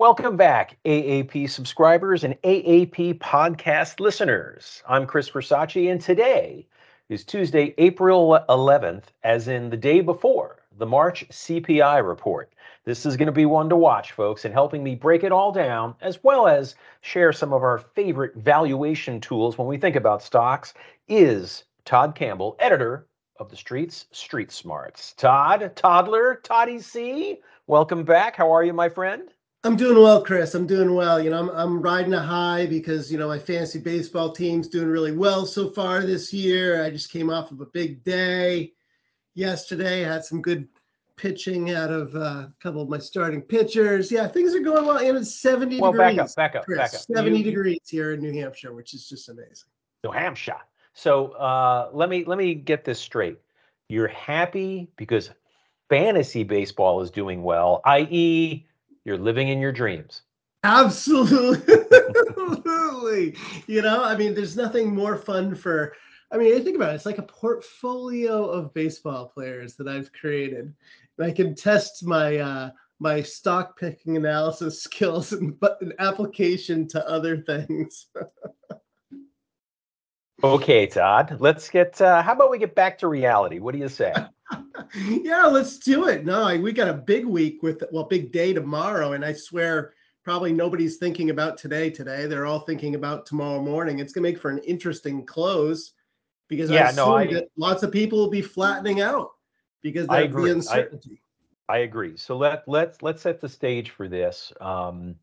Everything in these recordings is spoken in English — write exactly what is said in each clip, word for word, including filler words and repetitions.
Welcome back, A A P subscribers and A A P podcast listeners. I'm Chris Versace, and today is Tuesday, April eleventh, as in the day before the March C P I report. This is going to be one to watch, folks, and helping me break it all down, as well as share some of our favorite valuation tools when we think about stocks, is Todd Campbell, editor of the Street's Street Smarts. Todd, Toddler, Toddy C, welcome back. How are you, my friend? I'm doing well, Chris. I'm doing well. You know, I'm I'm riding a high because, you know, my fantasy baseball team's doing really well so far this year. I just came off of a big day yesterday. I had some good pitching out of uh, a couple of my starting pitchers. Yeah, things are going well. And it's seventy well, degrees. Well, back up, back up, Chris, back up. seventy you, degrees here in New Hampshire, which is just amazing. New Hampshire. So uh, let me let me get this straight. You're happy because fantasy baseball is doing well, that is, you're living in your dreams. Absolutely. You know, I mean, there's nothing more fun for, I mean, I think about it. It's like a portfolio of baseball players that I've created. And I can test my uh, my stock picking analysis skills and, and application to other things. Okay, Todd, let's get, uh, how about we get back to reality? What do you say? Yeah, let's do it. No, I, we got a big week with, well, big day tomorrow. And I swear, probably nobody's thinking about today today. They're all thinking about tomorrow morning. It's going to make for an interesting close because yeah, I assume no, I, that lots of people will be flattening out because of the uncertainty. I, I agree. So let, let's, let's set the stage for this. Um,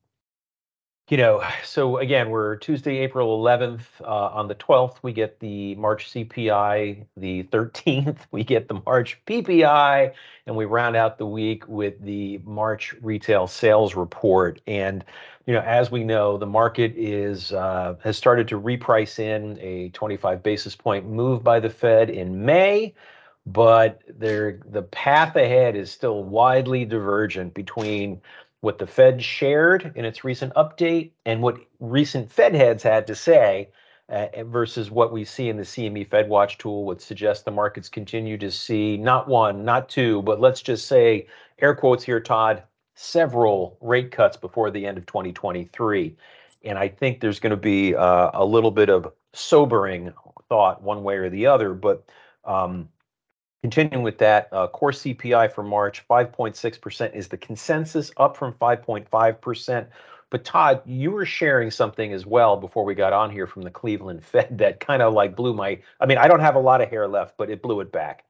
You know, so again, we're Tuesday, April eleventh. Uh, on the twelfth, we get the March C P I. The thirteenth, we get the March P P I. And we round out the week with the March retail sales report. And, you know, as we know, the market is uh, has started to reprice in a twenty-five basis point move by the Fed in May. But there, the path ahead is still widely divergent between what the Fed shared in its recent update and what recent Fed heads had to say uh, versus what we see in the C M E FedWatch Tool would suggest the markets continue to see not one, not two, but let's just say, air quotes here, Todd, several rate cuts before the end of twenty twenty-three. And I think there's going to be uh, a little bit of sobering thought one way or the other, but um continuing with that, uh, core C P I for March, five point six percent is the consensus, up from five point five percent. But Todd, you were sharing something as well before we got on here from the Cleveland Fed that kind of like blew my, I mean, I don't have a lot of hair left, but it blew it back.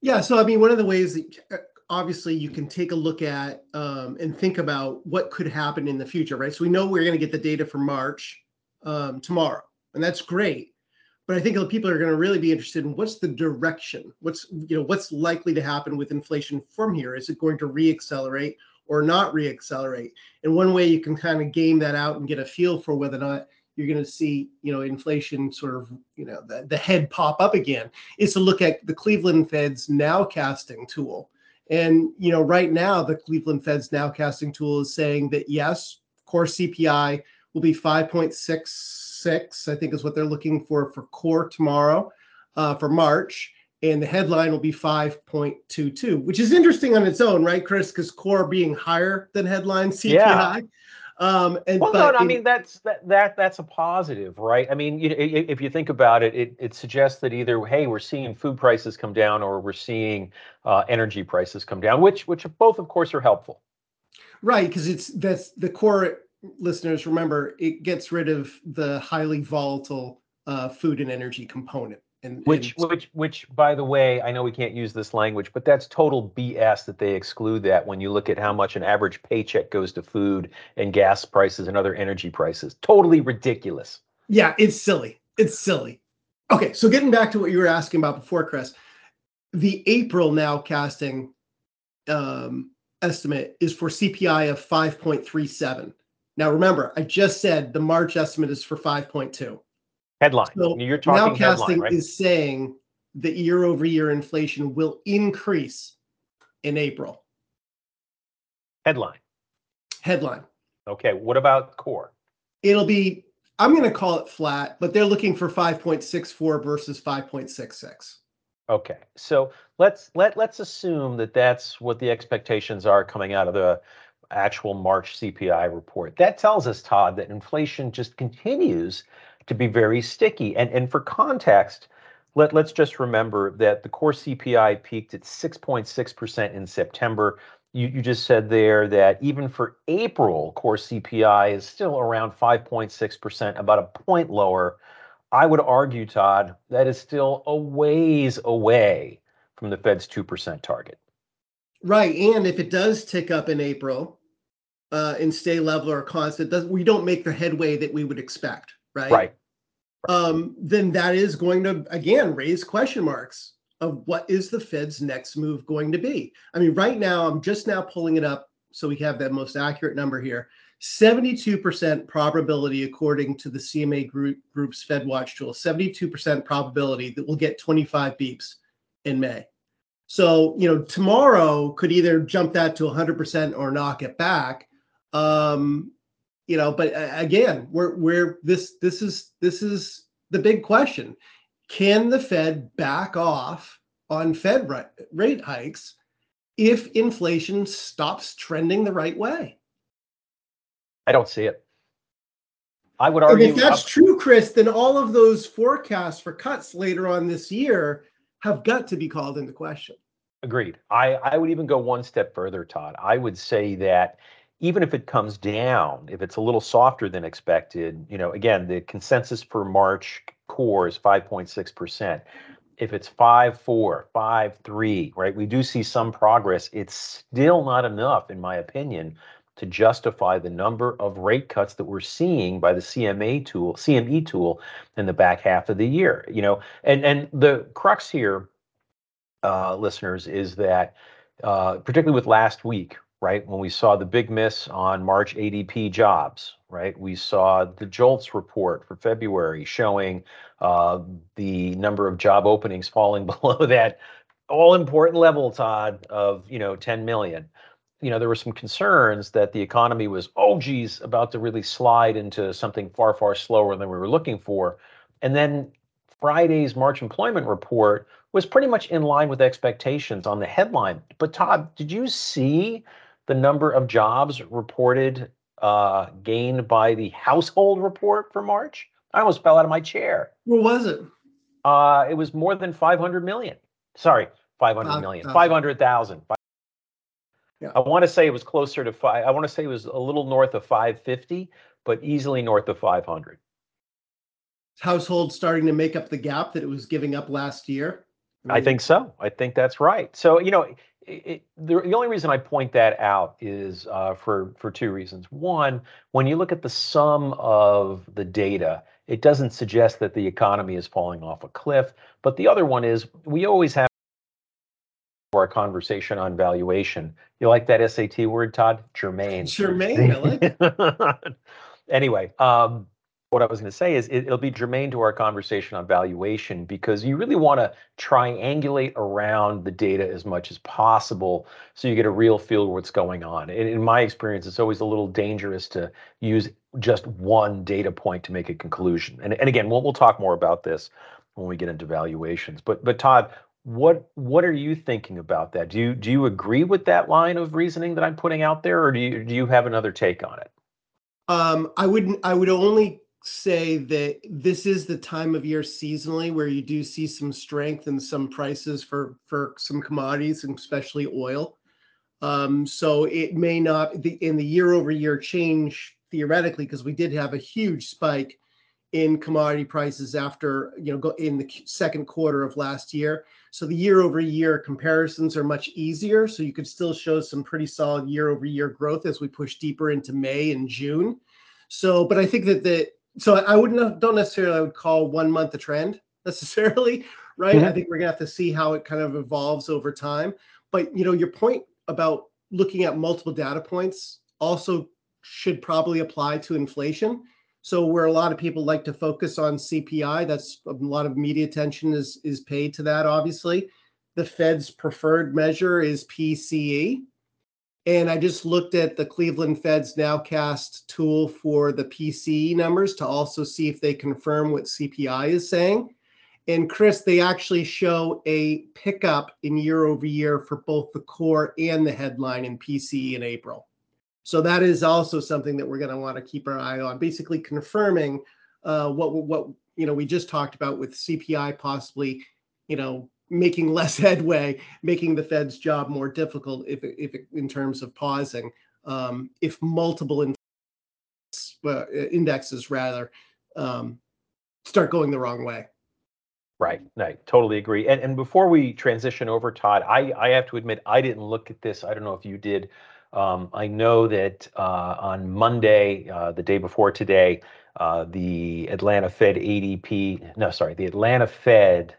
Yeah, so I mean, one of the ways that obviously you can take a look at um, and think about what could happen in the future, right? So we know we're going to get the data for March um, tomorrow, and that's great. But I think people are going to really be interested in what's the direction, what's, you know, what's likely to happen with inflation from here. Is it going to reaccelerate or not reaccelerate? And one way you can kind of game that out and get a feel for whether or not you're going to see, you know, inflation sort of, you know, the, the head pop up again is to look at the Cleveland Fed's nowcasting tool. And, you know, right now, the Cleveland Fed's nowcasting tool is saying that, yes, core C P I will be five point six six, I think is what they're looking for for core tomorrow, uh, for March. And the headline will be five point two two, which is interesting on its own, right, Chris? Because core being higher than headline C P I. Yeah. Um, and, well, but no, I mean, that's that, that that's a positive, right? I mean, you, if you think about it, it, it suggests that either, hey, we're seeing food prices come down or we're seeing uh, energy prices come down, which, which both, of course, are helpful. Right, because it's that's the core. Listeners, remember, it gets rid of the highly volatile uh, food and energy component. And, which, and which, which, by the way, I know we can't use this language, but that's total B S that they exclude that when you look at how much an average paycheck goes to food and gas prices and other energy prices. Totally ridiculous. Yeah, it's silly. It's silly. Okay, so getting back to what you were asking about before, Chris, the April nowcasting um, estimate is for C P I of five point three seven. Now, remember, I just said the March estimate is for five point two. Headline. So you're talking nowcasting headline, right? Is saying that year-over-year inflation will increase in April. Headline. Headline. Okay. What about core? It'll be, I'm going to call it flat, but they're looking for five point six four versus five point six six. Okay. So let's let let's assume that that's what the expectations are coming out of the actual March C P I report. That tells us, Todd, that inflation just continues to be very sticky. And, and for context, let, let's just remember that the core C P I peaked at six point six percent in September. You, you just said there that even for April, core C P I is still around five point six percent, about a point lower. I would argue, Todd, that is still a ways away from the Fed's two percent target. Right. And if it does tick up in April uh, and stay level or constant, does, we don't make the headway that we would expect, right? Right. Um, then that is going to, again, raise question marks of what is the Fed's next move going to be. I mean, right now, I'm just now pulling it up so we have that most accurate number here. seventy-two percent probability, according to the C M E Group, Group's FedWatch Tool, seventy-two percent probability that we'll get twenty-five beeps in May. So, you know, tomorrow could either jump that to one hundred percent or knock it back. Um, you know, but again, we're we're this this is this is the big question. Can the Fed back off on Fed rate hikes if inflation stops trending the right way? I don't see it. I would argue. And if that's up- true, Chris, then all of those forecasts for cuts later on this year have got to be called into question. Agreed. I, I would even go one step further, Todd. I would say that even if it comes down, if it's a little softer than expected, you know, again, the consensus for March core is five point six percent. If it's five point four, five point three, right, we do see some progress. It's still not enough, in my opinion, to justify the number of rate cuts that we're seeing by the C M E tool, C M E tool in the back half of the year. You know, and and the crux here, uh, listeners, is that uh, particularly with last week, right, when we saw the big miss on March A D P jobs, right, we saw the JOLTS report for February showing uh, the number of job openings falling below that all-important level, Todd, of, you know, ten million. You know, there were some concerns that the economy was, oh, geez, about to really slide into something far, far slower than we were looking for. And then Friday's March employment report was pretty much in line with expectations on the headline. But Todd, did you see the number of jobs reported uh, gained by the household report for March? I almost fell out of my chair. What was it? Uh, it was more than five hundred million. Sorry, five hundred million, five hundred thousand. Yeah. I want to say it was closer to five. I want to say it was a little north of five fifty, but easily north of five hundred. Households starting to make up the gap that it was giving up last year. I, mean, I think so. I think that's right. So, you know, it, it, the, the only reason I point that out is uh, for, for two reasons. One, when you look at the sum of the data, it doesn't suggest that the economy is falling off a cliff. But the other one is we always have our conversation on valuation. You like that S A T word, Todd? Germane. Germane, I like it. Anyway, um, what I was going to say is it, it'll be germane to our conversation on valuation because you really want to triangulate around the data as much as possible so you get a real feel of what's going on. And in my experience, it's always a little dangerous to use just one data point to make a conclusion. And, and again, we'll, we'll talk more about this when we get into valuations. But, but Todd, What what are you thinking about that? Do you do you agree with that line of reasoning that I'm putting out there, or do you do you have another take on it? Um, I wouldn't. I would only say that this is the time of year seasonally where you do see some strength in some prices for for some commodities, and especially oil. Um, so it may not the in the year over year change theoretically, because we did have a huge spike in commodity prices after, you know, go in the second quarter of last year. So the year over year comparisons are much easier. So you could still show some pretty solid year over year growth as we push deeper into May and June. So, but I think that the, so I wouldn't, don't necessarily, I would call one month a trend necessarily, right? Mm-hmm. I think we're gonna have to see how it kind of evolves over time. But, you know, your point about looking at multiple data points also should probably apply to inflation. So where a lot of people like to focus on C P I, that's a lot of media attention is, is paid to that, obviously. The Fed's preferred measure is P C E. And I just looked at the Cleveland Fed's nowcast tool for the P C E numbers to also see if they confirm what C P I is saying. And Chris, they actually show a pickup in year over year for both the core and the headline in P C E in April. So that is also something that we're going to want to keep our eye on, basically confirming uh, what what you know we just talked about with C P I possibly, you know, making less headway, making the Fed's job more difficult if if in terms of pausing, um, if multiple in uh, indexes rather um, start going the wrong way. Right. No, I totally agree. And and before we transition over, Todd, I, I have to admit, I didn't look at this. I don't know if you did. Um, I know that uh, on Monday, uh, the day before today, uh, the Atlanta Fed A D P, no, sorry, the Atlanta Fed,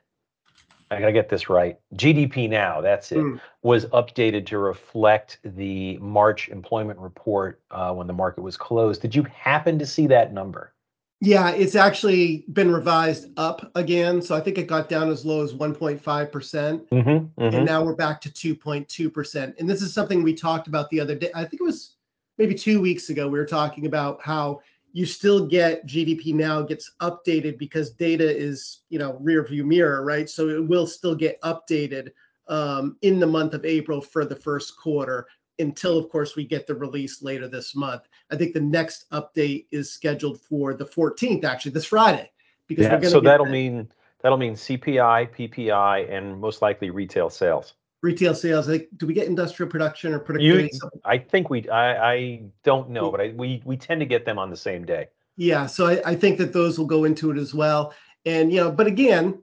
I got to get this right, G D P Now, that's it, mm. was updated to reflect the March employment report uh, when the market was closed. Did you happen to see that number? Yeah, it's actually been revised up again. So I think it got down as low as one point five percent. Mm-hmm, mm-hmm. And now we're back to two point two percent. And this is something we talked about the other day. I think it was maybe two weeks ago. We were talking about how you still get G D P Now gets updated because data is, you know, rear view mirror, right? So it will still get updated um, in the month of April for the first quarter, until, of course, we get the release later this month. I think the next update is scheduled for the fourteenth, actually, this Friday. Because yeah, we're gonna so that'll that. mean that'll mean C P I, P P I, and most likely retail sales. Retail sales. Like, do we get industrial production or productivity? You, I think we. I, I don't know, but I, we we tend to get them on the same day. Yeah, so I, I think that those will go into it as well. And you know, but again,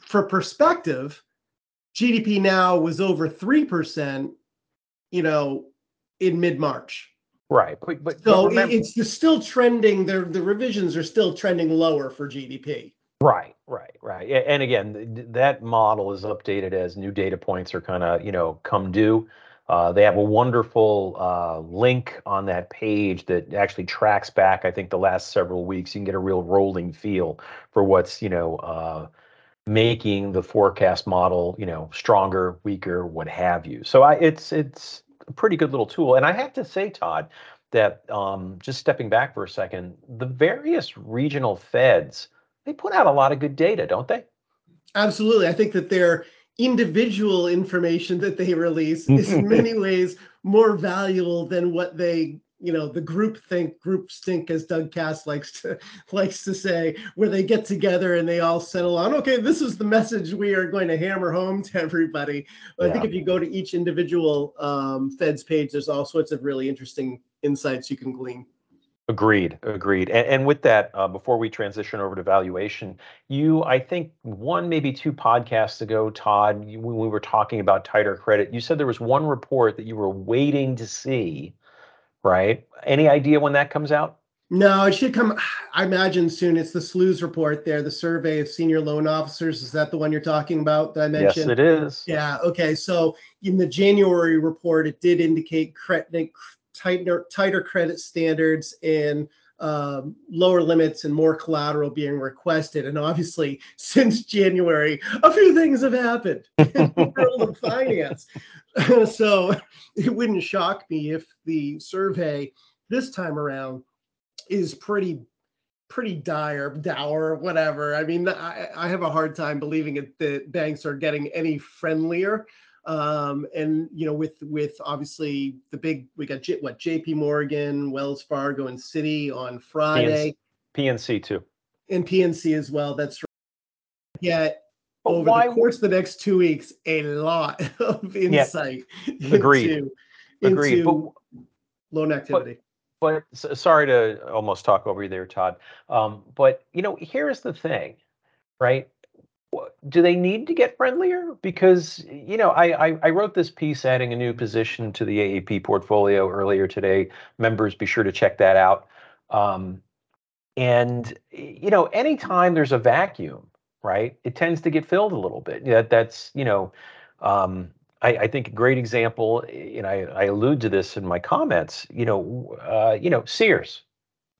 for perspective, G D P Now was over three percent. You know, in mid-March. Right. But, but so remember, it's still trending, the, the revisions are still trending lower for G D P. Right, right, right. And again, that model is updated as new data points are kind of, you know, come due. Uh, they have a wonderful uh, link on that page that actually tracks back, I think, the last several weeks. You can get a real rolling feel for what's, you know, uh, making the forecast model, you know, stronger, weaker, what have you. So I, it's it's a pretty good little tool. And I have to say, Todd, that um, just stepping back for a second, the various regional feds, they put out a lot of good data, don't they? Absolutely. I think that their individual information that they release is in many ways more valuable than what they, you know, the group think, group stink, as Doug Cass likes to likes to say, where they get together and they all settle on, okay, this is the message we are going to hammer home to everybody. But yeah. I think if you go to each individual um, Fed's page, there's all sorts of really interesting insights you can glean. Agreed, agreed. And, and with that, uh, before we transition over to valuation, you, I think one, maybe two podcasts ago, Todd, you, when we were talking about tighter credit, you said there was one report that you were waiting to see. Right. Any idea when that comes out? No, it should come, I imagine, soon. It's the S L U S report there, the Survey of Senior Loan Officers. Is that the one you're talking about that I mentioned? Yes, it is. Yeah. Okay. So in the January report, it did indicate credit, tighter, tighter credit standards and um, lower limits and more collateral being requested. And obviously, since January, a few things have happened in the world of finance. So it wouldn't shock me if the survey this time around is pretty, pretty dire, dour, whatever. I mean, I, I have a hard time believing it that banks are getting any friendlier. Um, and, you know, with with obviously the big, we got J, what, J P Morgan, Wells Fargo, and Citi on Friday. P N C, P N C too. And P N C as well. That's right. Yeah. But over why, the course of the next two weeks, a lot of insight yeah, agreed. into, agreed. into but, loan activity. But, but sorry to almost talk over you there, Todd. Um, but, you know, here's the thing, right? Do they need to get friendlier? Because, you know, I, I I wrote this piece adding a new position to the A A P portfolio earlier today. Members, be sure to check that out. Um, and, you know, anytime there's a vacuum, right, it tends to get filled a little bit. Yeah, that's, you know, um, I, I think a great example, and I, I allude to this in my comments, you know, uh, you know, Sears,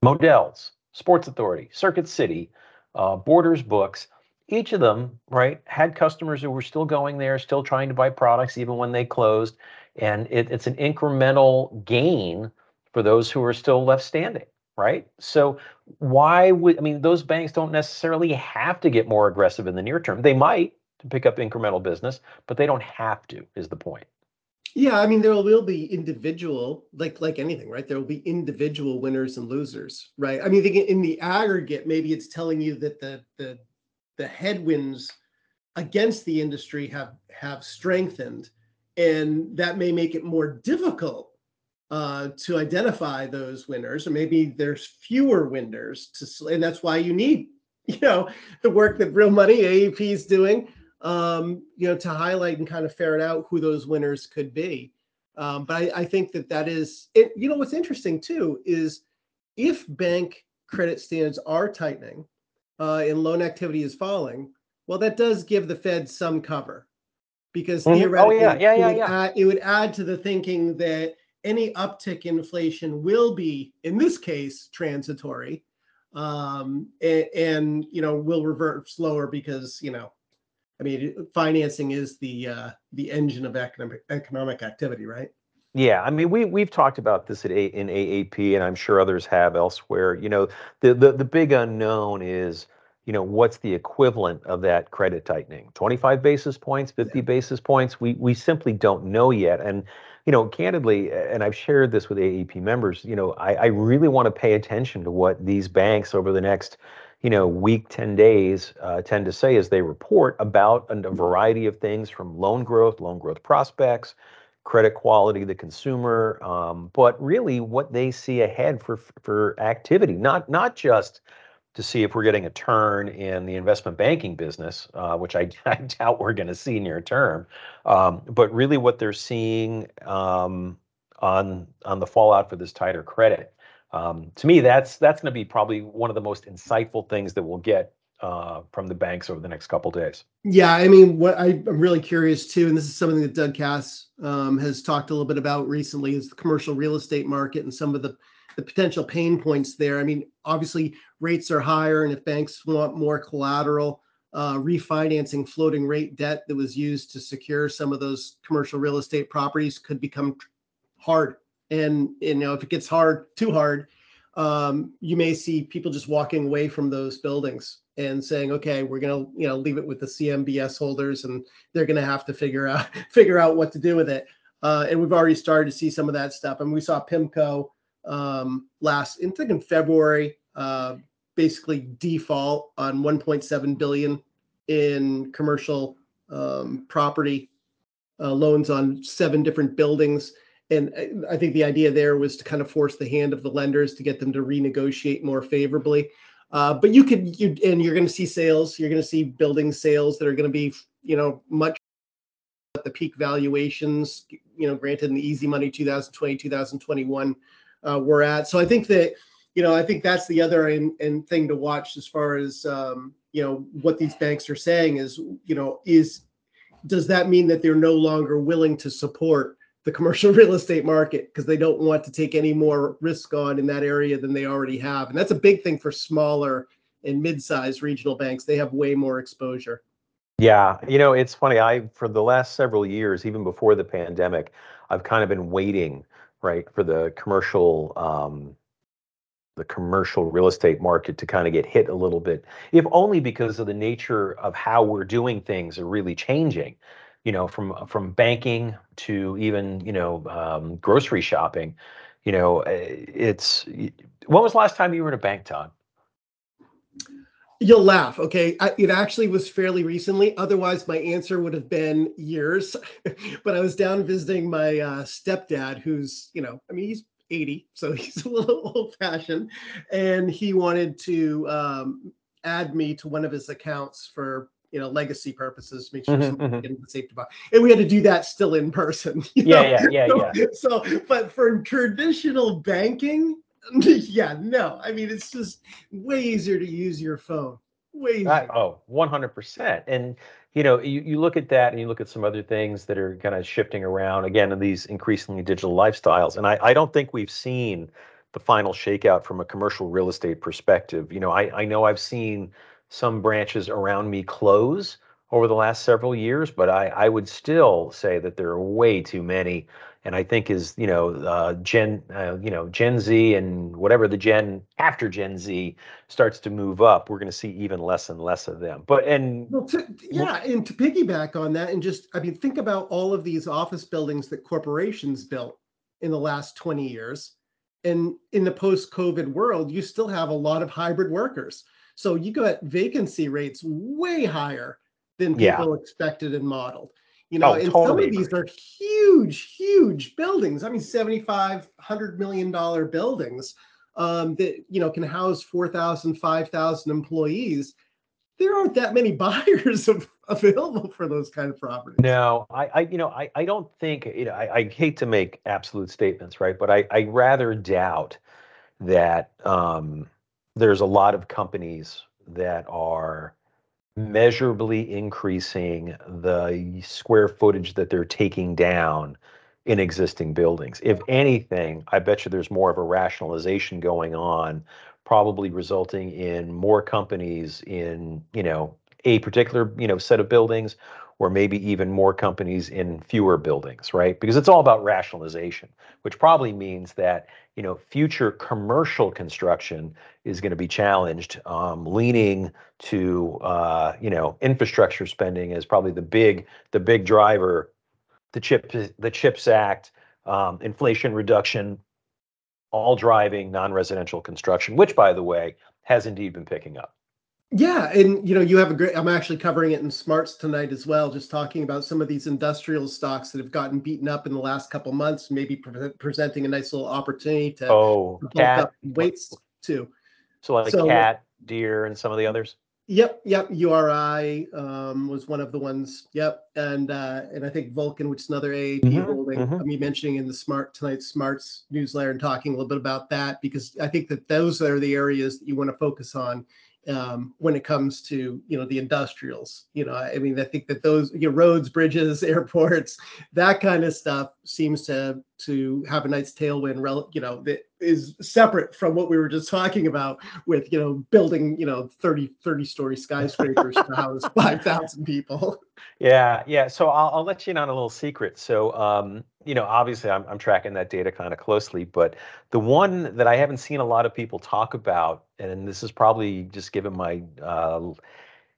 Modell's, Sports Authority, Circuit City, uh, Borders Books, each of them, right, had customers who were still going there, still trying to buy products even when they closed. And it, it's an incremental gain for those who are still left standing. Right. So why would I mean, those banks don't necessarily have to get more aggressive in the near term. They might to pick up incremental business, but they don't have to is the point. Yeah, I mean, there will be individual, like like anything, right? There will be individual winners and losers, right? I mean, in the aggregate, maybe it's telling you that the the the headwinds against the industry have have strengthened, and that may make it more difficult uh, to identify those winners, or maybe there's fewer winners to, and that's why you need, you know, the work that Real Money A E P is doing. Um, you know, to highlight and kind of ferret out who those winners could be. Um, but I, I think that that is, it, you know, what's interesting too is if bank credit standards are tightening uh, and loan activity is falling, well, that does give the Fed some cover, because mm-hmm. theoretically oh, yeah. Yeah, yeah, it, would yeah. add, it would add to the thinking that any uptick in inflation will be, in this case, transitory, um, and, and, you know, will revert slower because, you know, I mean, financing is the uh, the engine of economic economic activity, right? Yeah, I mean, we we've talked about this at a, in A A P, and I'm sure others have elsewhere. You know, the the the big unknown is, you know, what's the equivalent of that credit tightening? twenty-five basis points, fifty yeah. basis points. We we simply don't know yet. And you know, candidly, and I've shared this with A A P members. You know, I, I really want to pay attention to what these banks over the next, you know, week, ten days uh, tend to say as they report about a variety of things, from loan growth, loan growth prospects, credit quality, the consumer, um, but really what they see ahead for for activity, not not just to see if we're getting a turn in the investment banking business, uh, which I, I doubt we're going to see near term, um, but really what they're seeing um, on on the fallout for this tighter credit. Um, to me, that's that's going to be probably one of the most insightful things that we'll get uh, from the banks over the next couple of days. Yeah, I mean, what I, I'm really curious too, and this is something that Doug Cass um, has talked a little bit about recently, is the commercial real estate market and some of the, the potential pain points there. I mean, obviously rates are higher, and if banks want more collateral, uh, refinancing floating rate debt that was used to secure some of those commercial real estate properties could become hard. And, you know, if it gets hard, too hard, um, you may see people just walking away from those buildings and saying, okay, we're going to, you know, leave it with the C M B S holders, and they're going to have to figure out, figure out what to do with it. Uh, and we've already started to see some of that stuff. And we saw PIMCO um, last, I think in February, uh, basically default on one point seven billion dollars in commercial um, property uh, loans on seven different buildings. And I think the idea there was to kind of force the hand of the lenders to get them to renegotiate more favorably. Uh, but you could, you, and you're going to see sales, you're going to see building sales that are going to be, you know, much at the peak valuations, you know, granted in the easy money two thousand twenty, two thousand twenty-one uh, we're at. So I think that, you know, I think that's the other in, in thing to watch as far as, um, you know, what these banks are saying is, you know, is, does that mean that they're no longer willing to support the commercial real estate market because they don't want to take any more risk on in that area than they already have? And that's a big thing for smaller and mid-sized regional banks. They have way more exposure. Yeah. You know, it's funny. I, for the last several years, even before the pandemic, I've kind of been waiting, right, for the commercial, um, the commercial real estate market to kind of get hit a little bit, if only because of the nature of how we're doing things are really changing. You know, from from banking to even, you know, um, grocery shopping, you know, it's, when was the last time you were in a bank, Todd? You'll laugh. Okay. I, it actually was fairly recently. Otherwise, my answer would have been years, but I was down visiting my uh, stepdad, who's, you know, I mean, he's eighty, so he's a little old fashioned, and he wanted to um, add me to one of his accounts for, you know, legacy purposes, make sure mm-hmm, something mm-hmm. getting the safety box. And we had to do that still in person. Yeah, yeah, yeah, so, yeah. So, but for traditional banking, yeah, no. I mean, it's just way easier to use your phone. Way easier. I, oh, one hundred percent. And, you know, you, you look at that and you look at some other things that are kind of shifting around, again, in these increasingly digital lifestyles. And I, I don't think we've seen the final shakeout from a commercial real estate perspective. You know, I, I know I've seen some branches around me close over the last several years, but I, I would still say that there are way too many and I think is, you know, uh, Gen, uh, you know, Gen Z and whatever the Gen after Gen Z starts to move up, we're going to see even less and less of them. But and well, to, yeah, and to piggyback on that, and just I mean, think about all of these office buildings that corporations built in the last twenty years, and in the post-COVID world, you still have a lot of hybrid workers. So you got vacancy rates way higher than people yeah. expected and modeled. You know, oh, and totally. Some of these are huge, huge buildings. I mean, seventy-five, one hundred million dollar buildings um, that, you know, can house four thousand, five thousand employees. There aren't that many buyers of, available for those kind of properties. No, I, I you know, I, I don't think, you know, I, I hate to make absolute statements, right? But I, I rather doubt that um, there's a lot of companies that are measurably increasing the square footage that they're taking down in existing buildings. If anything, I bet you there's more of a rationalization going on, probably resulting in more companies in, you know, a particular, you know, set of buildings, or maybe even more companies in fewer buildings, right? Because it's all about rationalization, which probably means that, you know, future commercial construction is going to be challenged, um, leaning to, uh, you know, infrastructure spending is probably the big, the big driver, the chip, the CHIPS Act, um, inflation reduction, all driving non-residential construction, which, by the way, has indeed been picking up. Yeah. And, you know, you have a great, I'm actually covering it in Smarts tonight as well, just talking about some of these industrial stocks that have gotten beaten up in the last couple of months, maybe pre presenting a nice little opportunity to oh, bump cat. up weights too. So like so, cat, deer, and some of the others? Yep. Yep. U R I um, was one of the ones. Yep. And uh, and I think Vulcan, which is another A A P mm-hmm, holding, mm-hmm. I'm mentioning in the Smart tonight's Smarts newsletter and talking a little bit about that, because I think that those are the areas that you want to focus on. Um, when it comes to, you know, the industrials, you know, I mean, I think that those, you know, roads, bridges, airports, that kind of stuff seems to to have a nice tailwind, you know, that is separate from what we were just talking about with, you know, building, you know, thirty, thirty story skyscrapers to house five thousand people. Yeah. Yeah. So I'll, I'll let you in on a little secret. So, um, you know, obviously I'm, I'm tracking that data kind of closely, but the one that I haven't seen a lot of people talk about, and this is probably just given my uh,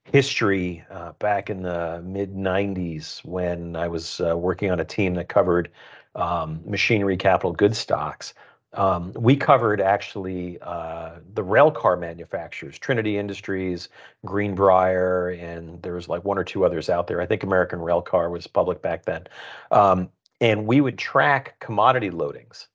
history uh, back in the mid nineties when I was uh, working on a team that covered um, machinery capital goods stocks. Um, we covered actually uh, the railcar manufacturers, Trinity Industries, Greenbrier, and there was like one or two others out there. I think American Railcar was public back then. Um, and we would track commodity loadings.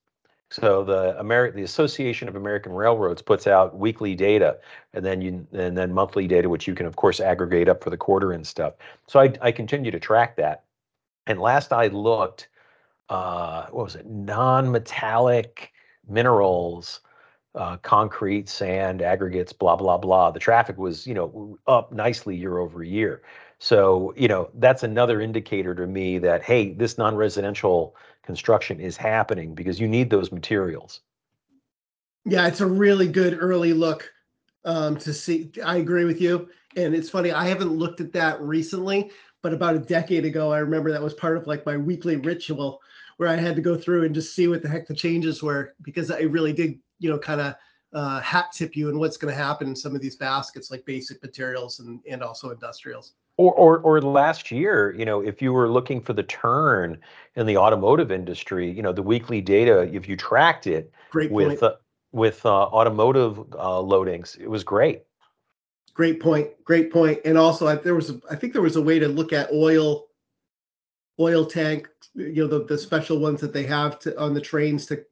So the Ameri the Association of American Railroads puts out weekly data, and then you and then monthly data, which you can of course aggregate up for the quarter and stuff. So I, I continue to track that. And last I looked, uh, what was it? Non-metallic minerals, uh, concrete, sand, aggregates, blah, blah, blah. The traffic was, you know, up nicely year over year. So, you know, that's another indicator to me that, hey, this non-residential construction is happening because you need those materials. Yeah, it's a really good early look um, to see. I agree with you. And it's funny, I haven't looked at that recently, but about a decade ago, I remember that was part of like my weekly ritual where I had to go through and just see what the heck the changes were, because I really did, you know, kind of uh, hat tip you and what's going to happen in some of these baskets, like basic materials and, and also industrials. Or, or, or last year, you know, if you were looking for the turn in the automotive industry, you know, the weekly data, if you tracked it great with, uh, with uh, automotive uh, loadings, it was great. Great point. Great point. And also I, there was, a, I think there was a way to look at oil oil tank, you know, the, the special ones that they have to, on the trains to,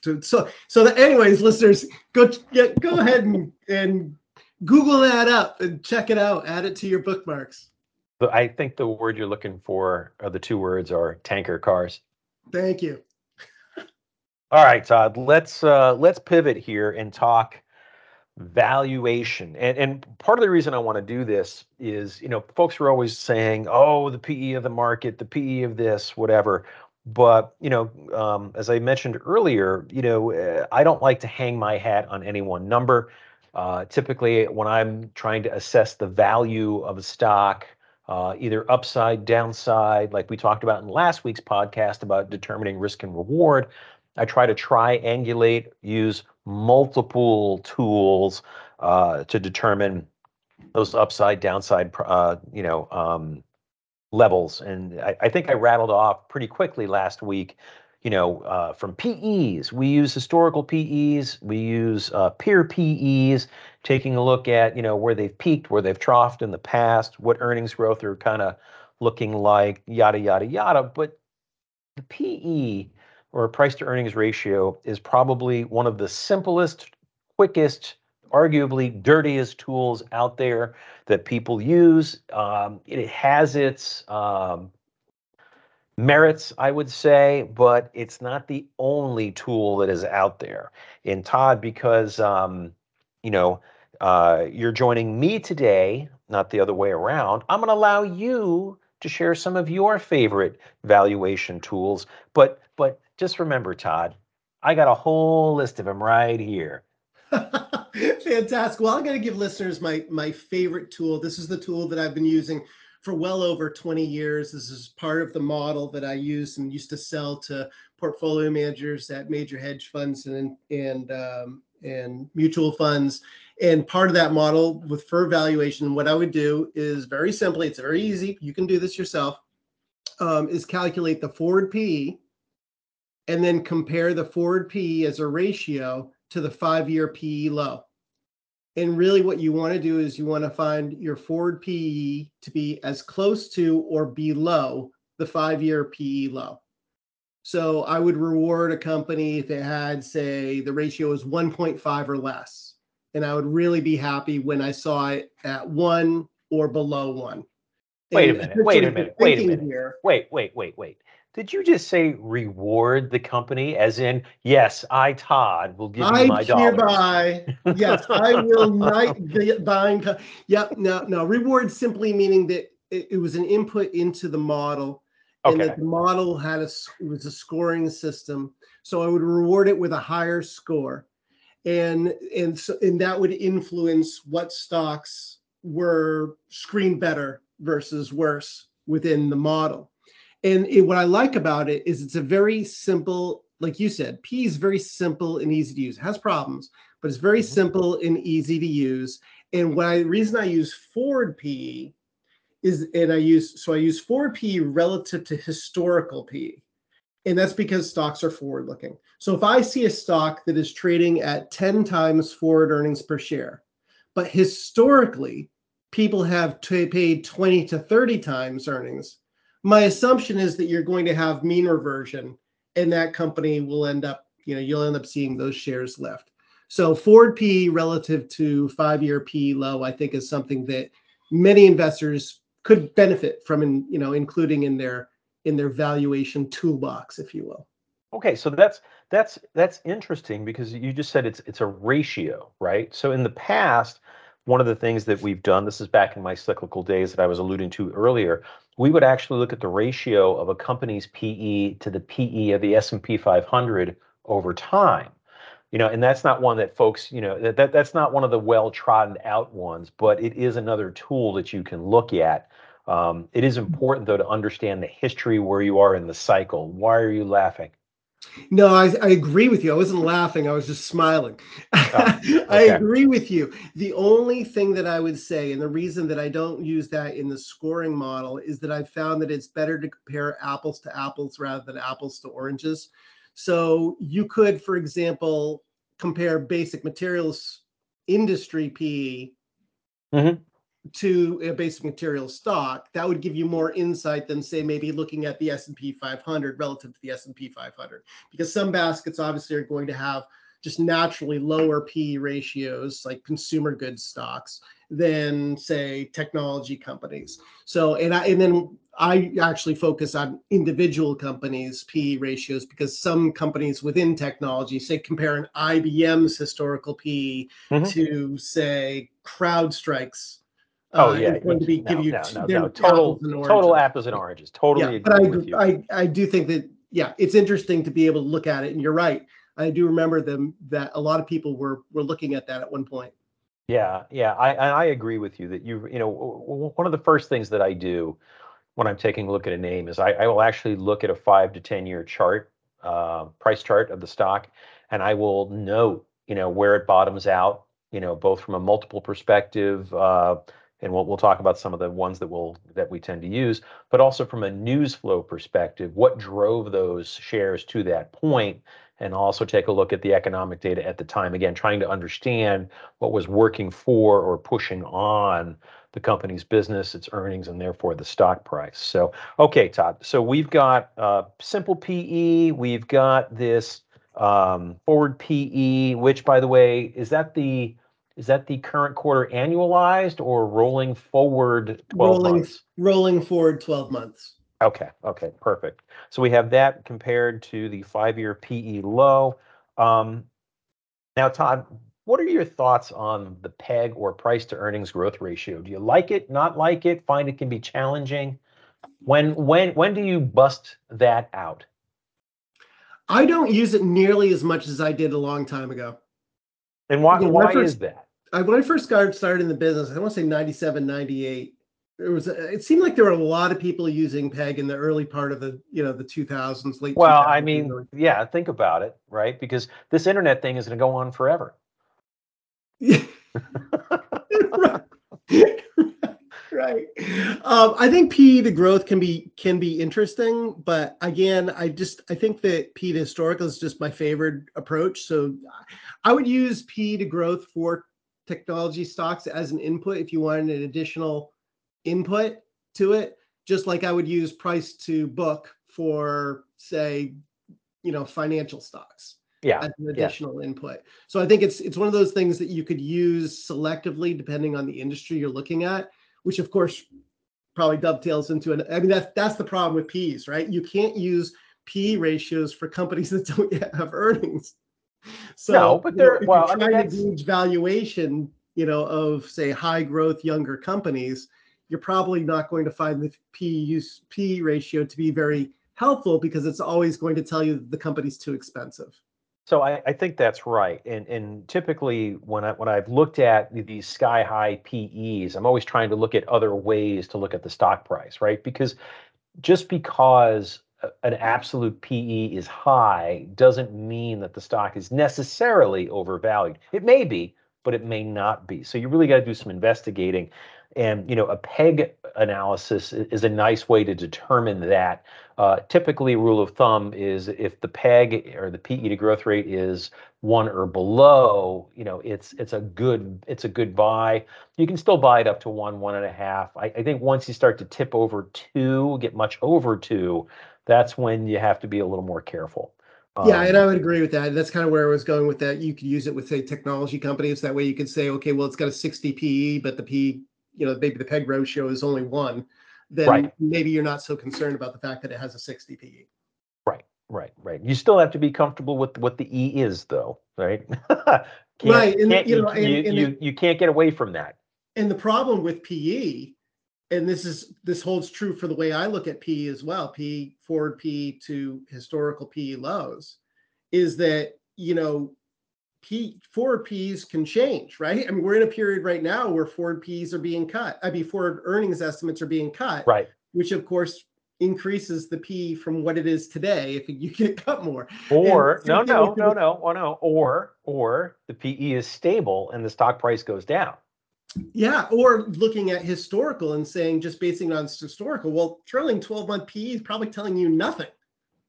to so, so that anyways, listeners, go, yeah, go ahead and, and Google that up and check it out. Add it to your bookmarks. But I think the word you're looking for, or the two words are tanker cars. Thank you. All right, Todd, let's, uh, let's pivot here and talk valuation. And, and part of the reason I want to do this is, you know, folks were always saying, oh, the P E of the market, the P E of this, whatever. But, you know, um, as I mentioned earlier, you know, uh, I don't like to hang my hat on any one number. Uh, typically, when I'm trying to assess the value of a stock, uh, either upside, downside, like we talked about in last week's podcast about determining risk and reward. I try to triangulate, use multiple tools uh, to determine those upside, downside, uh, you know, um, levels. And I, I think I rattled off pretty quickly last week, you know, uh, from P Es. We use historical P Es. We use uh, peer P Es, taking a look at, you know, where they've peaked, where they've troughed in the past, what earnings growth are kind of looking like, yada, yada, yada. But the P E, or price to earnings ratio, is probably one of the simplest, quickest, arguably dirtiest tools out there that people use. Um, it has its um, merits, I would say, but it's not the only tool that is out there. And Todd, because um, you know uh, you're joining me today, not the other way around, I'm going to allow you to share some of your favorite valuation tools. But but just remember, Todd, I got a whole list of them right here. Fantastic. Well, I'm going to give listeners my my favorite tool. This is the tool that I've been using for well over twenty years. This is part of the model that I used and used to sell to portfolio managers at major hedge funds and and um, and mutual funds. And part of that model with for valuation, what I would do is very simply, it's very easy, you can do this yourself, um, is calculate the forward P E and then compare the forward P E as a ratio to the five-year P E low. And really what you want to do is you want to find your forward P E to be as close to or below the five-year P E low. So I would reward a company if it had, say, the ratio is one point five or less. And I would really be happy when I saw it at one or below one. Wait a minute, wait a minute, wait a minute, here, wait, wait, wait, wait. Did you just say reward the company, as in, yes, I, Todd, will give you my dollars? I hereby, yes, I will not buying. Yep, no, no. Reward simply meaning that it, it was an input into the model, okay, and that the model had a, it was a scoring system. So I would reward it with a higher score, and and so, and that would influence what stocks were screened better versus worse within the model. And it, what I like about it is it's a very simple, like you said, P is very simple and easy to use. It has problems, but it's very simple and easy to use. And what I, the reason I use forward P E is, and I use, so I use forward P E relative to historical P E. And that's because stocks are forward looking. So if I see a stock that is trading at ten times forward earnings per share, but historically people have t- paid twenty to thirty times earnings, my assumption is that you're going to have mean reversion and that company will end up, you know, you'll end up seeing those shares lift. So forward P E relative to five-year P E low, I think, is something that many investors could benefit from, in, you know, including in their in their valuation toolbox, if you will. Okay, so that's that's that's interesting because you just said it's it's a ratio, right? So in the past, one of the things that we've done, this is back in my cyclical days that I was alluding to earlier, we would actually look at the ratio of a company's P E to the P E of the S and P five hundred over time. You know, and that's not one that folks, you know, that, that that's not one of the well-trodden out ones, but it is another tool that you can look at. Um, it is important, though, to understand the history where you are in the cycle. Why are you laughing? No, I, I agree with you. I wasn't laughing. I was just smiling. Oh, okay. I agree with you. The only thing that I would say, and the reason that I don't use that in the scoring model, is that I've found that it's better to compare apples to apples rather than apples to oranges. So you could, for example, compare basic materials industry P E mm-hmm. to a basic material stock. That would give you more insight than, say, maybe looking at the S and P five hundred relative to the S and P five hundred, because some baskets obviously are going to have just naturally lower P E ratios, like consumer goods stocks, than, say, technology companies. So, and I, and then I actually focus on individual companies' P E ratios, because some companies within technology, say, compare an I B M's historical P E mm-hmm. to, say, CrowdStrike's. Oh, uh, yeah. It's going to be, no, give you no, no, no. total apples total apples and oranges. Totally. Yeah, but I, with you. I, I do think that, yeah, it's interesting to be able to look at it. And you're right. I do remember them that a lot of people were were looking at that at one point. Yeah, yeah, I and I agree with you that you you know one of the first things that I do when I'm taking a look at a name is I, I will actually look at a five to ten year chart, uh, price chart of the stock, and I will note you know where it bottoms out, you know both from a multiple perspective, uh, and we'll we'll talk about some of the ones that will that we tend to use, but also from a news flow perspective, what drove those shares to that point. And also take a look at the economic data at the time, again, trying to understand what was working for or pushing on the company's business, its earnings, and therefore the stock price. So, okay, Todd, so we've got uh, simple P E, we've got this um, forward P E, which, by the way, is that the is that the current quarter annualized or rolling forward twelve rolling, months? Rolling forward twelve months. Okay, okay, perfect. So we have that compared to the five-year P E low. Um, now, Todd, what are your thoughts on the P E G or price to earnings growth ratio? Do you like it, not like it, find it can be challenging? When, when, when do you bust that out? I don't use it nearly as much as I did a long time ago. And why, yeah, why first, is that? I, when I first got started in the business, I want to say ninety-seven, ninety-eight. It was. It seemed like there were a lot of people using P E G in the early part of the, you know, the two thousands, late. Well, two thousands. I mean, yeah, think about it, right? Because this internet thing is going to go on forever. Yeah. right. right. Um, I think P E to growth can be can be interesting, but again, I just I think that P E to historical is just my favorite approach. So, I would use P E to growth for technology stocks as an input if you wanted an additional input to it, just like I would use price to book for, say, you know, financial stocks. Yeah, as an additional yeah. input. So I think it's it's one of those things that you could use selectively depending on the industry you're looking at, which of course probably dovetails into an. I mean, that's that's the problem with P Es, right? You can't use P E ratios for companies that don't yet have earnings. So no, but they're you know, well, trying I mean, to gauge valuation, you know, of say high growth younger companies. You're probably not going to find the P E ratio to be very helpful because it's always going to tell you that the company's too expensive. So I, I think that's right. And and typically when I when I've looked at these sky high P Es, I'm always trying to look at other ways to look at the stock price, right? Because just because an absolute P E is high doesn't mean that the stock is necessarily overvalued. It may be, but it may not be. So you really got to do some investigating. And, you know, a P E G analysis is a nice way to determine that. Uh, typically, rule of thumb is if the P E G or the P E to growth rate is one or below, you know, it's it's a good it's a good buy. You can still buy it up to one, one and a half. I, I think once you start to tip over two, get much over two, that's when you have to be a little more careful. Yeah, and I would agree with that. That's kind of where I was going with that. You could use it with, say, technology companies. That way you could say, okay, well, it's got a sixty P E, but the P, you know, maybe the P E G ratio is only one. Then right. maybe you're not so concerned about the fact that it has a sixty P E. Right, right, right. You still have to be comfortable with what the E is, though, right? Right. You can't get away from that. And the problem with P E, and this is this holds true for the way I look at P E as well, P E forward P E to historical P E lows, is that, you know, P forward P Es can change, right? I mean, we're in a period right now where forward P Es are being cut. I mean, forward earnings estimates are being cut, right? Which of course increases the P from what it is today if you get cut more. Or no, no, no, no, oh no. Or or the P E is stable and the stock price goes down. Yeah, or looking at historical and saying just basing on historical, well, trailing twelve-month P E is probably telling you nothing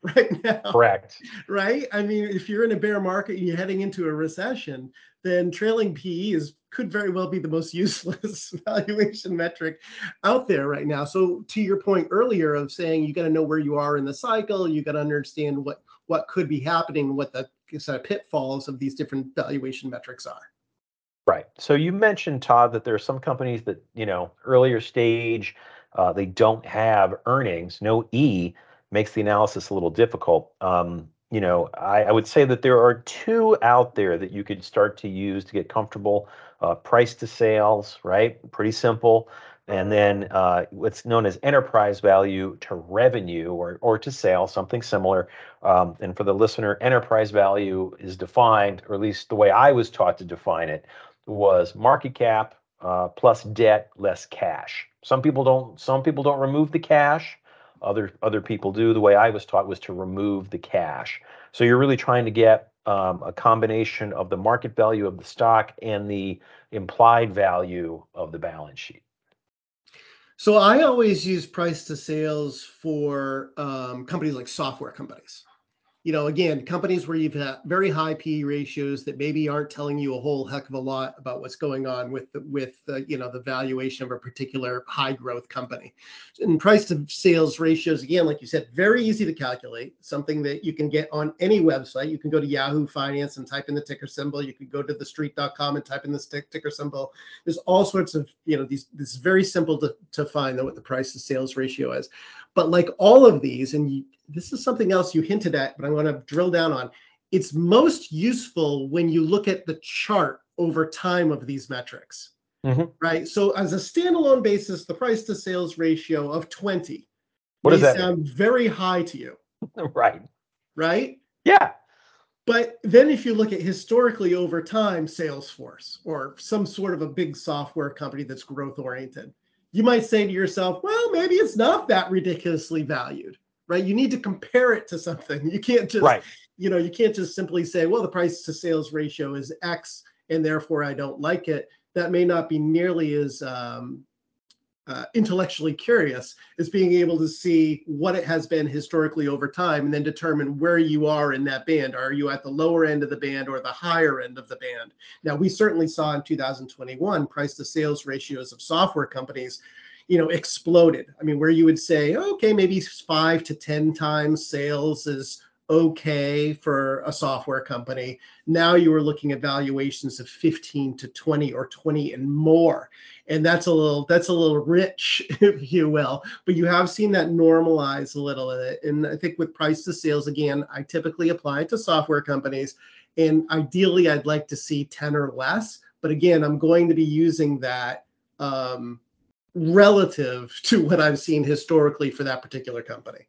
right now. Correct. Right? I mean, if you're in a bear market and you're heading into a recession, then trailing P E is could very well be the most useless valuation metric out there right now. So to your point earlier of saying you got to know where you are in the cycle, you got to understand what what could be happening, what the sort of pitfalls of these different valuation metrics are. Right. So you mentioned, Todd, that there are some companies that, you know, earlier stage, uh, they don't have earnings. No E makes the analysis a little difficult. Um, you know, I, I would say that there are two out there that you could start to use to get comfortable. Uh, price to sales, right? Pretty simple. And then uh, what's known as enterprise value to revenue or, or to sales, something similar. Um, and for the listener, enterprise value is defined, or at least the way I was taught to define it, was market cap uh, plus debt less cash. Some people don't. Some people don't remove the cash. Other other people do. The way I was taught was to remove the cash. So you're really trying to get um, a combination of the market value of the stock and the implied value of the balance sheet. So I always use price to sales for um, companies like software companies. You know, again, companies where you've had very high P E ratios that maybe aren't telling you a whole heck of a lot about what's going on with the, with the, you know, the valuation of a particular high growth company. And price to sales ratios, again, like you said, very easy to calculate. Something that you can get on any website. You can go to Yahoo Finance and type in the ticker symbol. You can go to the street dot com and type in the stick ticker symbol. There's all sorts of, you know, these. It's very simple to to find out what the price to sales ratio is. But like all of these, and you, this is something else you hinted at, but I want to drill down on, it's most useful when you look at the chart over time of these metrics, mm-hmm. right? So as a standalone basis, the price to sales ratio of twenty what may does that sound mean? Very high to you. Right. Right? Yeah. But then if you look at historically over time, Salesforce or some sort of a big software company that's growth oriented, you might say to yourself, well, maybe it's not that ridiculously valued, right? You need to compare it to something. You can't just, right. you know, you can't just simply say, well, the price to sales ratio is X and therefore I don't like it. That may not be nearly as um, uh, intellectually curious as being able to see what it has been historically over time and then determine where you are in that band. Are you at the lower end of the band or the higher end of the band? Now, we certainly saw in two thousand twenty-one price to sales ratios of software companies, you know, exploded. I mean, where you would say, okay, maybe five to ten times sales is okay for a software company. Now you are looking at valuations of fifteen to twenty or twenty and more. And that's a little, that's a little rich, if you will, but you have seen that normalize a little of it. And I think with price to sales, again, I typically apply it to software companies and ideally I'd like to see ten or less, but again, I'm going to be using that, um, relative to what I've seen historically for that particular company.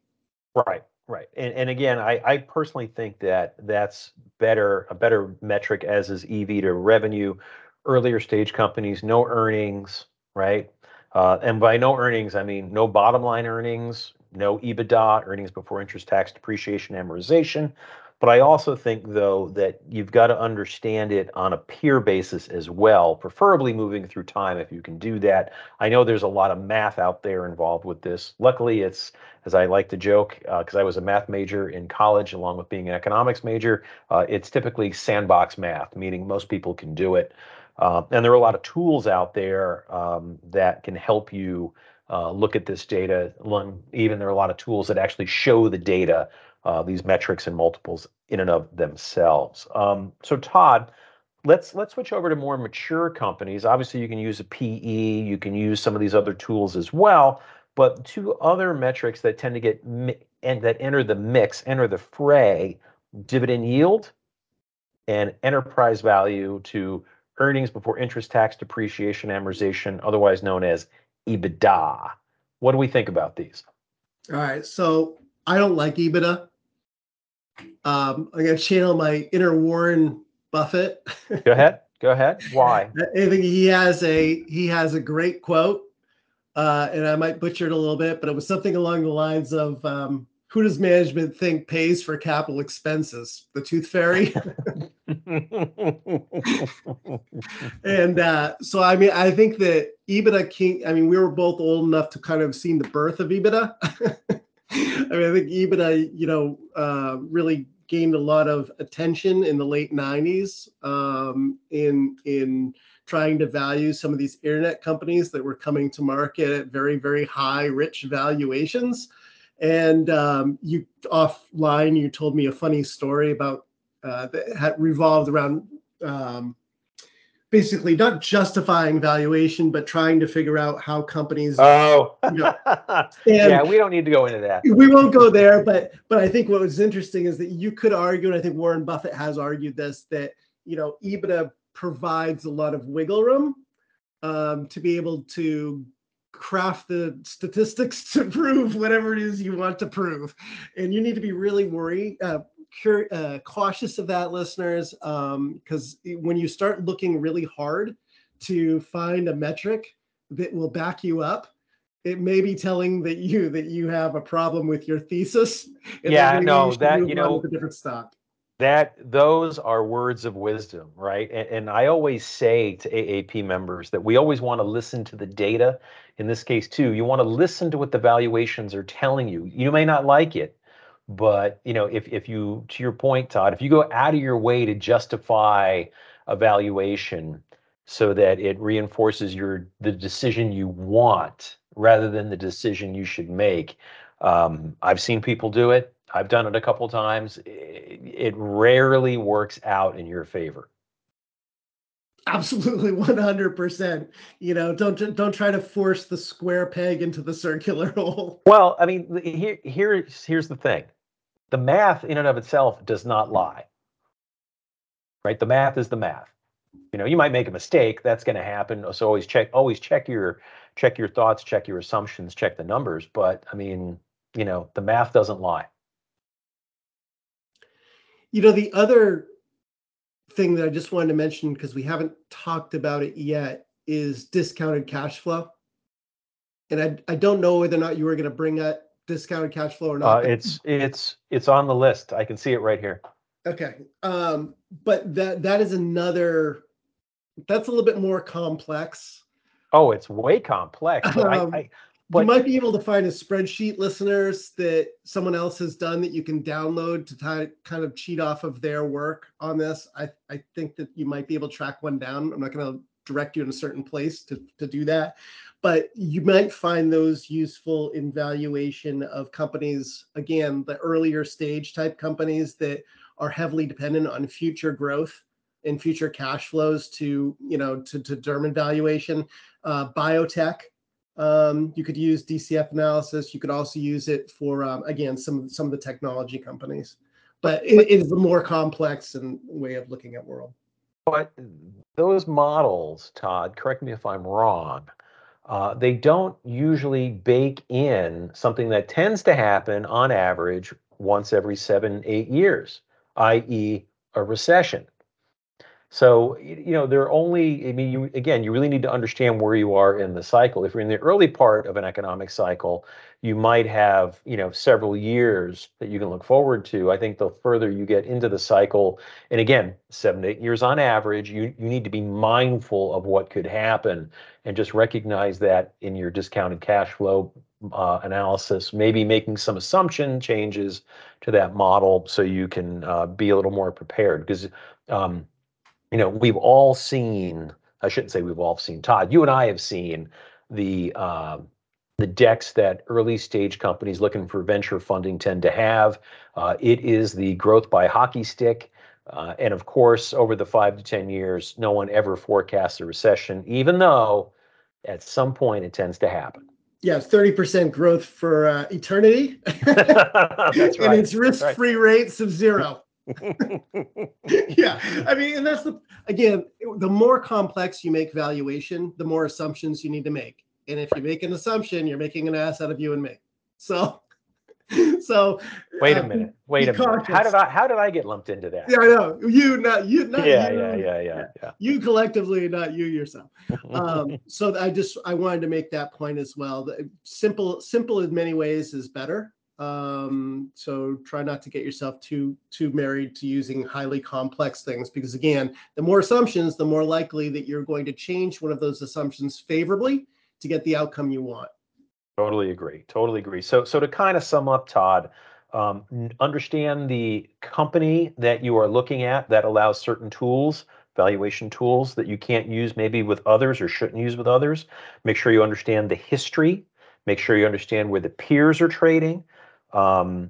Right, right. And and again, I, I personally think that that's better, a better metric as is E V to revenue, earlier stage companies, no earnings, right? Uh, and by no earnings, I mean no bottom line earnings, no EBITDA, earnings before interest, tax, depreciation, amortization. But I also think, though, that you've got to understand it on a peer basis as well, preferably moving through time if you can do that. I know there's a lot of math out there involved with this. Luckily, it's, as I like to joke, because uh, I was a math major in college along with being an economics major, uh, it's typically sandbox math, meaning most people can do it. Uh, and there are a lot of tools out there um, that can help you uh, look at this data. Even there are a lot of tools that actually show the data. Uh, these metrics and multiples in and of themselves. Um, so Todd, let's let's switch over to more mature companies. Obviously, you can use a P E, you can use some of these other tools as well. But two other metrics that tend to get mi- and that enter the mix, enter the fray: dividend yield and enterprise value to earnings before interest, tax, depreciation, amortization, otherwise known as EBITDA. What do we think about these? All right, so I don't like EBITDA. Um, I'm going to channel my inner Warren Buffett. Go ahead. Go ahead. Why? I think he has a he has a great quote, uh, and I might butcher it a little bit, but it was something along the lines of, um, "Who does management think pays for capital expenses? The tooth fairy." And uh, so, I mean, I think that EBITDA King. I mean, we were both old enough to kind of seen the birth of EBITDA. I mean, I think EBITDA, you know, uh, really gained a lot of attention in the late nineties um, in in trying to value some of these internet companies that were coming to market at very, very high, rich valuations. And um, you offline, you told me a funny story about uh, that had revolved around um, basically not justifying valuation, but trying to figure out how companies. Oh, you know, yeah, we don't need to go into that. We won't go there. But but I think what was interesting is that you could argue, and I think Warren Buffett has argued this, that, you know, EBITDA provides a lot of wiggle room um, to be able to craft the statistics to prove whatever it is you want to prove. And you need to be really worried, uh, cur- uh, cautious of that, listeners, because um, when you start looking really hard to find a metric that will back you up, it may be telling that you that you have a problem with your thesis. Yeah, no, you that you know, different stock. That those are words of wisdom, right? And, and I always say to A A P members that we always want to listen to the data. In this case, too, you want to listen to what the valuations are telling you. You may not like it, but you know, if if you, to your point, Todd, if you go out of your way to justify a valuation so that it reinforces your the decision you want rather than the decision you should make. Um, I've seen people do it. I've done it a couple times. It, it rarely works out in your favor. Absolutely, one hundred percent. You know, don't don't try to force the square peg into the circular hole. Well, I mean, here here's here's the thing: the math in and of itself does not lie. Right? The math is the math. You know, you might make a mistake. That's going to happen. So always check. Always check your. Check your thoughts, check your assumptions, check the numbers. But I mean, you know, the math doesn't lie. You know, the other thing that I just wanted to mention, because we haven't talked about it yet, is discounted cash flow. And I I don't know whether or not you were going to bring up discounted cash flow or not. Uh, it's it's it's on the list. I can see it right here. Okay, um, but that that is another. That's a little bit more complex. Oh, it's way complex. But um, I, I, but you might be able to find a spreadsheet, listeners, that someone else has done that you can download to t- kind of cheat off of their work on this. I, I think that you might be able to track one down. I'm not going to direct you in a certain place to, to do that. But you might find those useful in valuation of companies, again, the earlier stage type companies that are heavily dependent on future growth and future cash flows to, you know, to, to determine valuation. Uh, biotech, um, you could use D C F analysis. You could also use it for, um, again, some, some of the technology companies. But it, it is a more complex and way of looking at world. But those models, Todd, correct me if I'm wrong, uh, they don't usually bake in something that tends to happen on average once every seven, eight years, that is a recession. So, you know, there are only, I mean, you, again, you really need to understand where you are in the cycle. If you're in the early part of an economic cycle, you might have, you know, several years that you can look forward to. I think the further you get into the cycle, and again, seven to eight years on average, you, you need to be mindful of what could happen and just recognize that in your discounted cash flow uh, analysis, maybe making some assumption changes to that model so you can uh, be a little more prepared. Because, um, you know, we've all seen, I shouldn't say we've all seen, Todd, you and I have seen the uh, the decks that early stage companies looking for venture funding tend to have. Uh, it is the growth by hockey stick. Uh, and of course, over the five to ten years, no one ever forecasts a recession, even though at some point it tends to happen. Yeah, thirty percent growth for uh, eternity. That's right. And its risk-free right. rates of zero. Yeah, I mean, and that's the, again, the more complex you make valuation, the more assumptions you need to make. And if you make an assumption, you're making an ass out of you and me. So, so wait a minute, wait a minute. How did I how did I get lumped into that? Yeah, I know you, not you, not yeah, you, yeah, yeah, yeah, yeah. You collectively, not you yourself. Um, so I just I wanted to make that point as well. That simple, simple in many ways is better. Um, so try not to get yourself too too married to using highly complex things, because again, the more assumptions, the more likely that you're going to change one of those assumptions favorably to get the outcome you want. Totally agree. Totally agree. So so to kind of sum up, Todd, um, understand the company that you are looking at that allows certain tools, valuation tools that you can't use maybe with others or shouldn't use with others. Make sure you understand the history. Make sure you understand where the peers are trading. Um,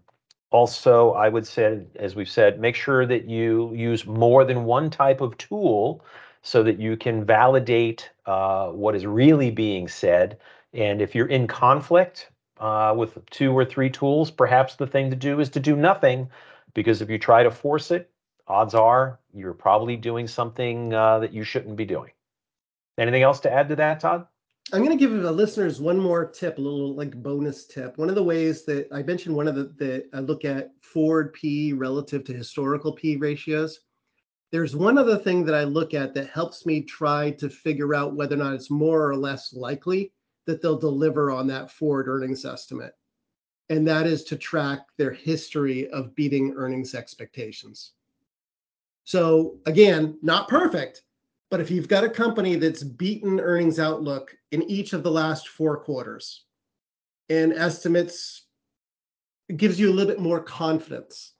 also, I would say, as we've said, make sure that you use more than one type of tool so that you can validate uh, what is really being said. And if you're in conflict uh, with two or three tools, perhaps the thing to do is to do nothing, because if you try to force it, odds are you're probably doing something uh, that you shouldn't be doing. Anything else to add to that, Todd? I'm going to give the listeners one more tip, a little like bonus tip. One of the ways that I mentioned, one of the that I look at forward P E relative to historical P E ratios. There's one other thing that I look at that helps me try to figure out whether or not it's more or less likely that they'll deliver on that forward earnings estimate. And that is to track their history of beating earnings expectations. So again, not perfect, but if you've got a company that's beaten earnings outlook in each of the last four quarters and estimates, it gives you a little bit more confidence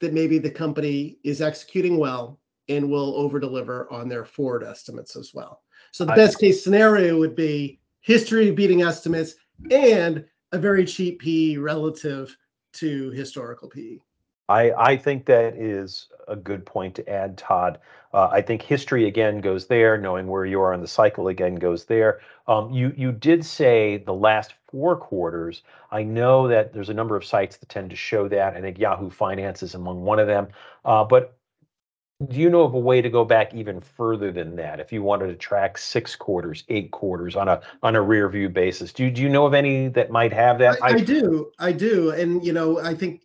that maybe the company is executing well and will over-deliver on their forward estimates as well. So the best case scenario would be history of beating estimates and a very cheap P E relative to historical P E. I, I think that is a good point to add, Todd. Uh, I think history again goes there. Knowing where you are in the cycle again goes there. Um, you you did say the last four quarters. I know that there's a number of sites that tend to show that. I think Yahoo Finance is among one of them. Uh, but do you know of a way to go back even further than that? If you wanted to track six quarters, eight quarters on a on a rear view basis, do do you know of any that might have that? I, I do, I do, and you know, I think.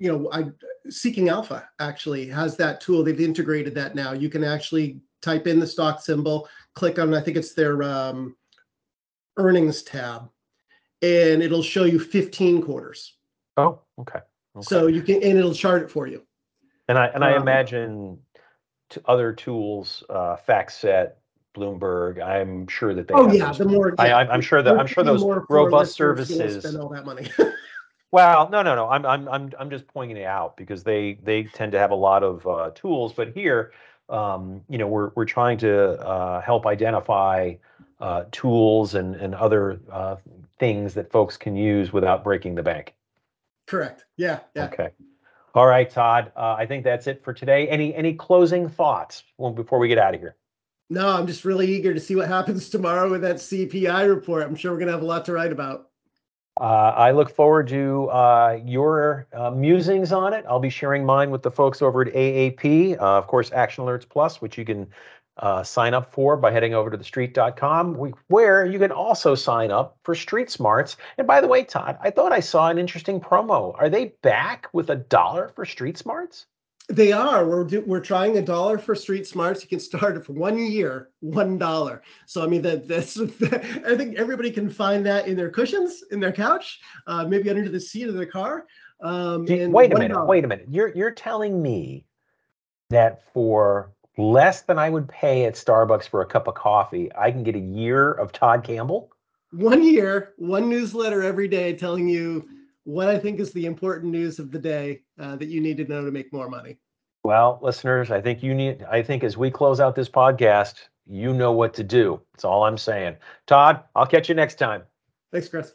You know, I, Seeking Alpha actually has that tool. They've integrated that now. You can actually type in the stock symbol, click on, I think it's their um, earnings tab, and it'll show you fifteen quarters. Oh, okay. okay. So you can, and it'll chart it for you. And I and I um, imagine to other tools, uh, FactSet, Bloomberg. I'm sure that they. Oh have yeah, those. the more. Yeah, I, I'm sure that I'm sure those more robust services. Spend all that money. Well, no, no, no. I'm, I'm, I'm, I'm just pointing it out because they, they tend to have a lot of uh, tools. But here, um, you know, we're, we're trying to uh, help identify uh, tools and and other uh, things that folks can use without breaking the bank. Correct. Yeah. yeah. Okay. All right, Todd. Uh, I think that's it for today. Any, any closing thoughts before we get out of here? No, I'm just really eager to see what happens tomorrow with that C P I report. I'm sure we're going to have a lot to write about. Uh, I look forward to uh, your uh, musings on it. I'll be sharing mine with the folks over at A A P. Uh, of course, Action Alerts Plus, which you can uh, sign up for by heading over to the street dot com, where you can also sign up for Street Smarts. And by the way, Todd, I thought I saw an interesting promo. Are they back with a dollar for Street Smarts? They are. We're do, we're trying a dollar for Street Smarts. You can start it for one year, one dollar. So I mean that that's. I think everybody can find that in their cushions, in their couch, uh, maybe under the seat of their car. Um, Gee, and wait a minute. Wait a minute. You're you're telling me that for less than I would pay at Starbucks for a cup of coffee, I can get a year of Todd Campbell? One year, one newsletter every day, telling you what I think is the important news of the day uh, that you need to know to make more money. Well, listeners, I think you need, I think as we close out this podcast, you know what to do. That's all I'm saying. Todd, I'll catch you next time. Thanks, Chris.